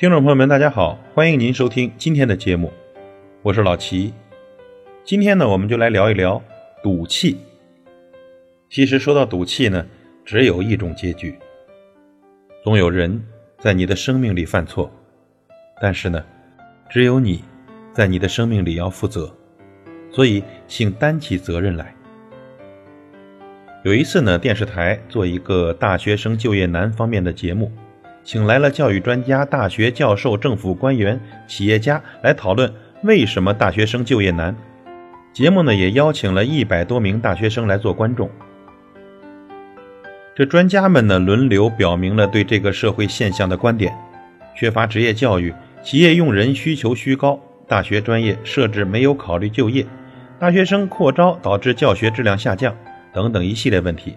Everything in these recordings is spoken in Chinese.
听众朋友们大家好，欢迎您收听今天的节目，我是老齐。今天呢，我们就来聊一聊赌气。其实说到赌气呢，只有一种结局。总有人在你的生命里犯错，但是呢，只有你在你的生命里要负责，所以请担起责任来。有一次呢，电视台做一个大学生就业难方面的节目，请来了教育专家、大学教授、政府官员、企业家来讨论为什么大学生就业难。节目呢，也邀请了100多名大学生来做观众。这专家们呢，轮流表明了对这个社会现象的观点：缺乏职业教育，企业用人需求虚高，大学专业设置没有考虑就业，大学生扩招导致教学质量下降等等一系列问题。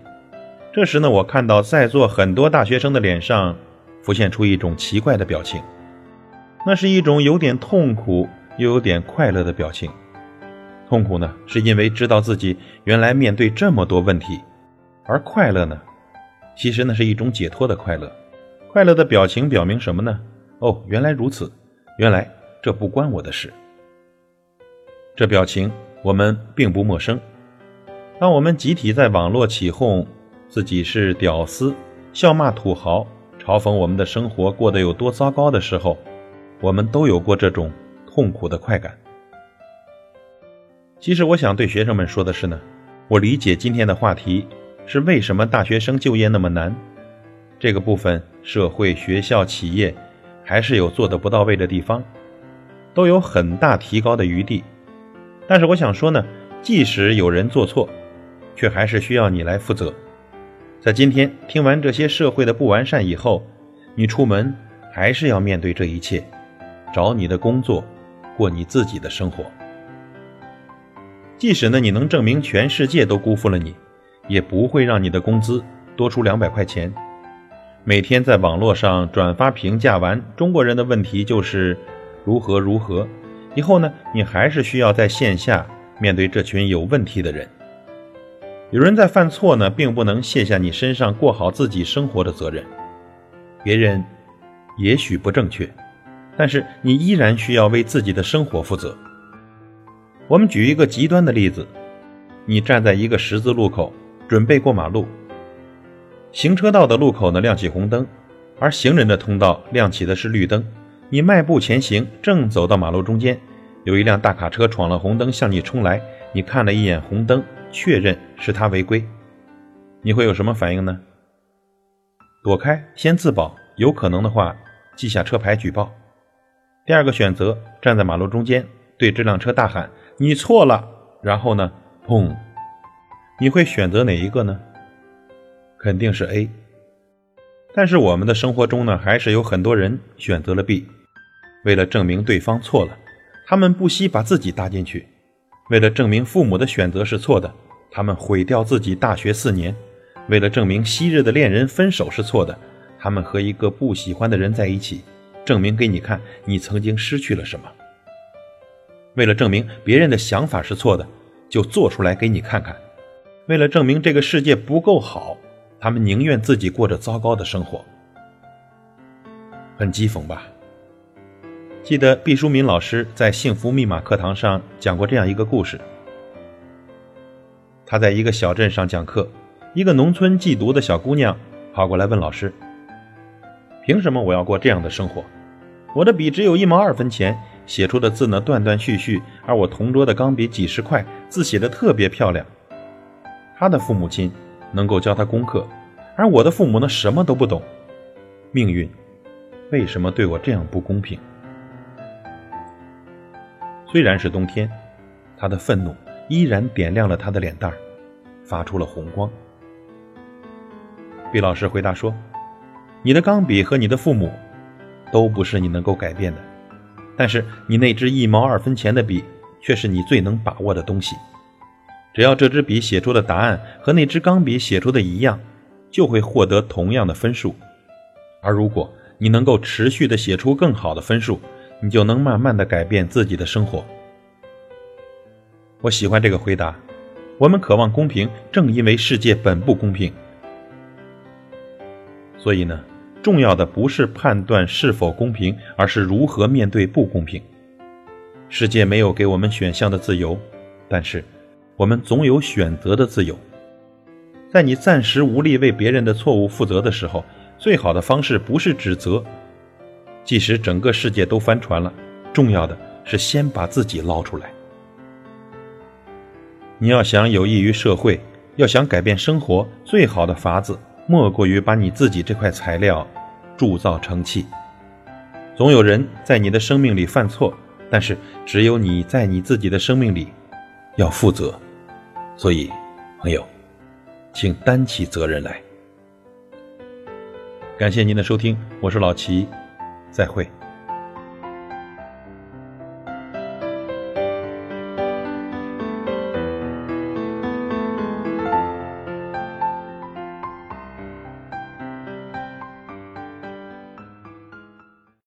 这时呢，我看到在座很多大学生的脸上浮现出一种奇怪的表情，那是一种有点痛苦又有点快乐的表情。痛苦呢，是因为知道自己原来面对这么多问题，而快乐呢，其实那是一种解脱的快乐。快乐的表情表明什么呢？哦，原来如此，原来这不关我的事。这表情我们并不陌生。当我们集体在网络起哄自己是屌丝，笑骂土豪，嘲讽我们的生活过得有多糟糕的时候，我们都有过这种痛苦的快感。其实我想对学生们说的是呢，我理解今天的话题是为什么大学生就业那么难，这个部分社会、学校、企业还是有做得不到位的地方，都有很大提高的余地。但是我想说呢，即使有人做错，却还是需要你来负责。在今天听完这些社会的不完善以后，你出门还是要面对这一切，找你的工作，过你自己的生活。即使呢，你能证明全世界都辜负了你，也不会让你的工资多出200块钱。每天在网络上转发评价完中国人的问题就是如何如何以后呢，你还是需要在线下面对这群有问题的人。有人在犯错呢，并不能卸下你身上过好自己生活的责任。别人也许不正确，但是你依然需要为自己的生活负责。我们举一个极端的例子，你站在一个十字路口准备过马路，行车道的路口呢，亮起红灯，而行人的通道亮起的是绿灯。你迈步前行，正走到马路中间，有一辆大卡车闯了红灯向你冲来，你看了一眼红灯，确认是他违规，你会有什么反应呢？躲开，先自保，有可能的话记下车牌举报。第二个选择，站在马路中间对这辆车大喊你错了，然后呢，砰！你会选择哪一个呢？肯定是 A。 但是我们的生活中呢，还是有很多人选择了 B。 为了证明对方错了，他们不惜把自己搭进去；为了证明父母的选择是错的，他们毁掉自己大学4年；为了证明昔日的恋人分手是错的，他们和一个不喜欢的人在一起，证明给你看你曾经失去了什么；为了证明别人的想法是错的，就做出来给你看看；为了证明这个世界不够好，他们宁愿自己过着糟糕的生活。很讥讽吧？记得毕淑敏老师在幸福密码课堂上讲过这样一个故事。他在一个小镇上讲课，一个农村寄读的小姑娘跑过来问老师，凭什么我要过这样的生活？我的笔只有1毛2分钱，写出的字呢断断续续，而我同桌的钢笔几10块，字写得特别漂亮。他的父母亲能够教他功课，而我的父母呢，什么都不懂。命运为什么对我这样不公平？虽然是冬天，他的愤怒依然点亮了他的脸蛋，发出了红光。毕老师回答说，你的钢笔和你的父母都不是你能够改变的，但是你那支1毛2分钱的笔却是你最能把握的东西。只要这支笔写出的答案和那支钢笔写出的一样，就会获得同样的分数。而如果你能够持续地写出更好的分数，你就能慢慢地改变自己的生活。我喜欢这个回答。我们渴望公平，正因为世界本不公平。所以呢，重要的不是判断是否公平，而是如何面对不公平。世界没有给我们选项的自由，但是我们总有选择的自由。在你暂时无力为别人的错误负责的时候，最好的方式不是指责。即使整个世界都翻船了，重要的是先把自己捞出来。你要想有益于社会，要想改变生活，最好的法子莫过于把你自己这块材料铸造成器。总有人在你的生命里犯错，但是只有你在你自己的生命里要负责。所以，朋友，请担起责任来。感谢您的收听，我是老齐，再会。